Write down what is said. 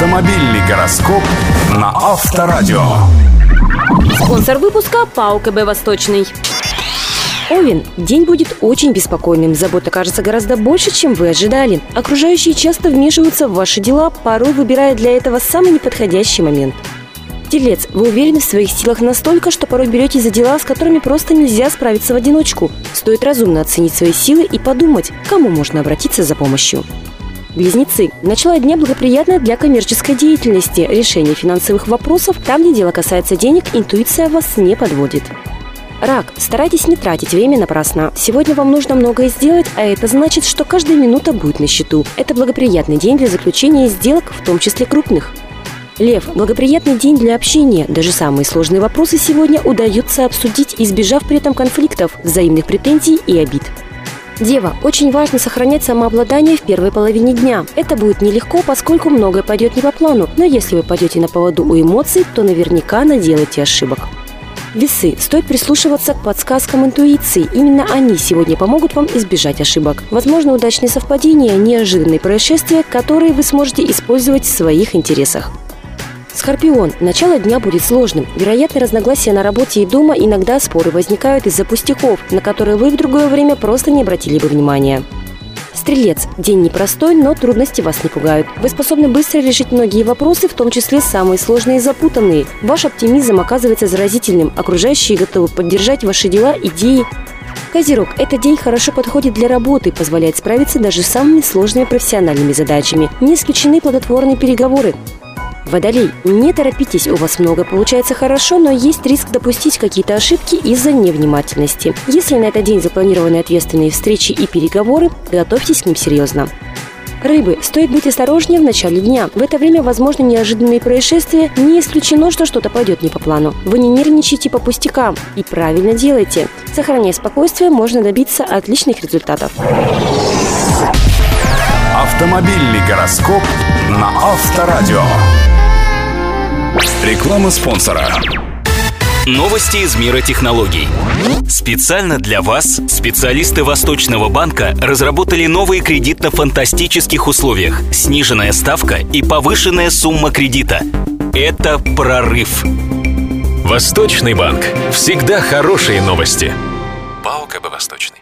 Автомобильный гороскоп на Авторадио. Спонсор выпуска — ПАО КБ Восточный. Овен. День будет очень беспокойным. Забот окажется гораздо больше, чем вы ожидали. Окружающие часто вмешиваются в ваши дела, порой выбирая для этого самый неподходящий момент. Телец. Вы уверены в своих силах настолько, что порой беретесь за дела, с которыми просто нельзя справиться в одиночку. Стоит разумно оценить свои силы и подумать, к кому можно обратиться за помощью. Близнецы. Начало дня благоприятное для коммерческой деятельности, решения финансовых вопросов. Там, где дело касается денег, интуиция вас не подводит. Рак. Старайтесь не тратить время напрасно. Сегодня вам нужно многое сделать, а это значит, что каждая минута будет на счету. Это благоприятный день для заключения сделок, в том числе крупных. Лев. Благоприятный день для общения. Даже самые сложные вопросы сегодня удается обсудить, избежав при этом конфликтов, взаимных претензий и обид. Дева. Очень важно сохранять самообладание в первой половине дня. Это будет нелегко, поскольку многое пойдет не по плану. Но если вы пойдете на поводу у эмоций, то наверняка наделаете ошибок. Весы. Стоит прислушиваться к подсказкам интуиции. Именно они сегодня помогут вам избежать ошибок. Возможно, удачные совпадения, неожиданные происшествия, которые вы сможете использовать в своих интересах. Скорпион. Начало дня будет сложным. Вероятно, разногласия на работе и дома, иногда споры возникают из-за пустяков, на которые вы в другое время просто не обратили бы внимания. Стрелец. День непростой, но трудности вас не пугают. Вы способны быстро решить многие вопросы, в том числе самые сложные и запутанные. Ваш оптимизм оказывается заразительным. Окружающие готовы поддержать ваши дела, идеи. Козерог. Этот день хорошо подходит для работы, позволяет справиться даже с самыми сложными профессиональными задачами. Не исключены плодотворные переговоры. Водолей. Не торопитесь, у вас много получается хорошо, но есть риск допустить какие-то ошибки из-за невнимательности. Если на этот день запланированы ответственные встречи и переговоры, готовьтесь к ним серьезно. Рыбы. Стоит быть осторожнее в начале дня. В это время возможны неожиданные происшествия, не исключено, что что-то пойдет не по плану. Вы не нервничаете по пустякам и правильно делаете. Сохраняя спокойствие, можно добиться отличных результатов. Автомобильный гороскоп на Авторадио. Реклама спонсора. Новости из мира технологий. Специально для вас специалисты Восточного банка разработали новые кредитно-фантастических условиях. Сниженная ставка и повышенная сумма кредита. Это прорыв. Восточный банк. Всегда хорошие новости. ПАО КБ Восточный.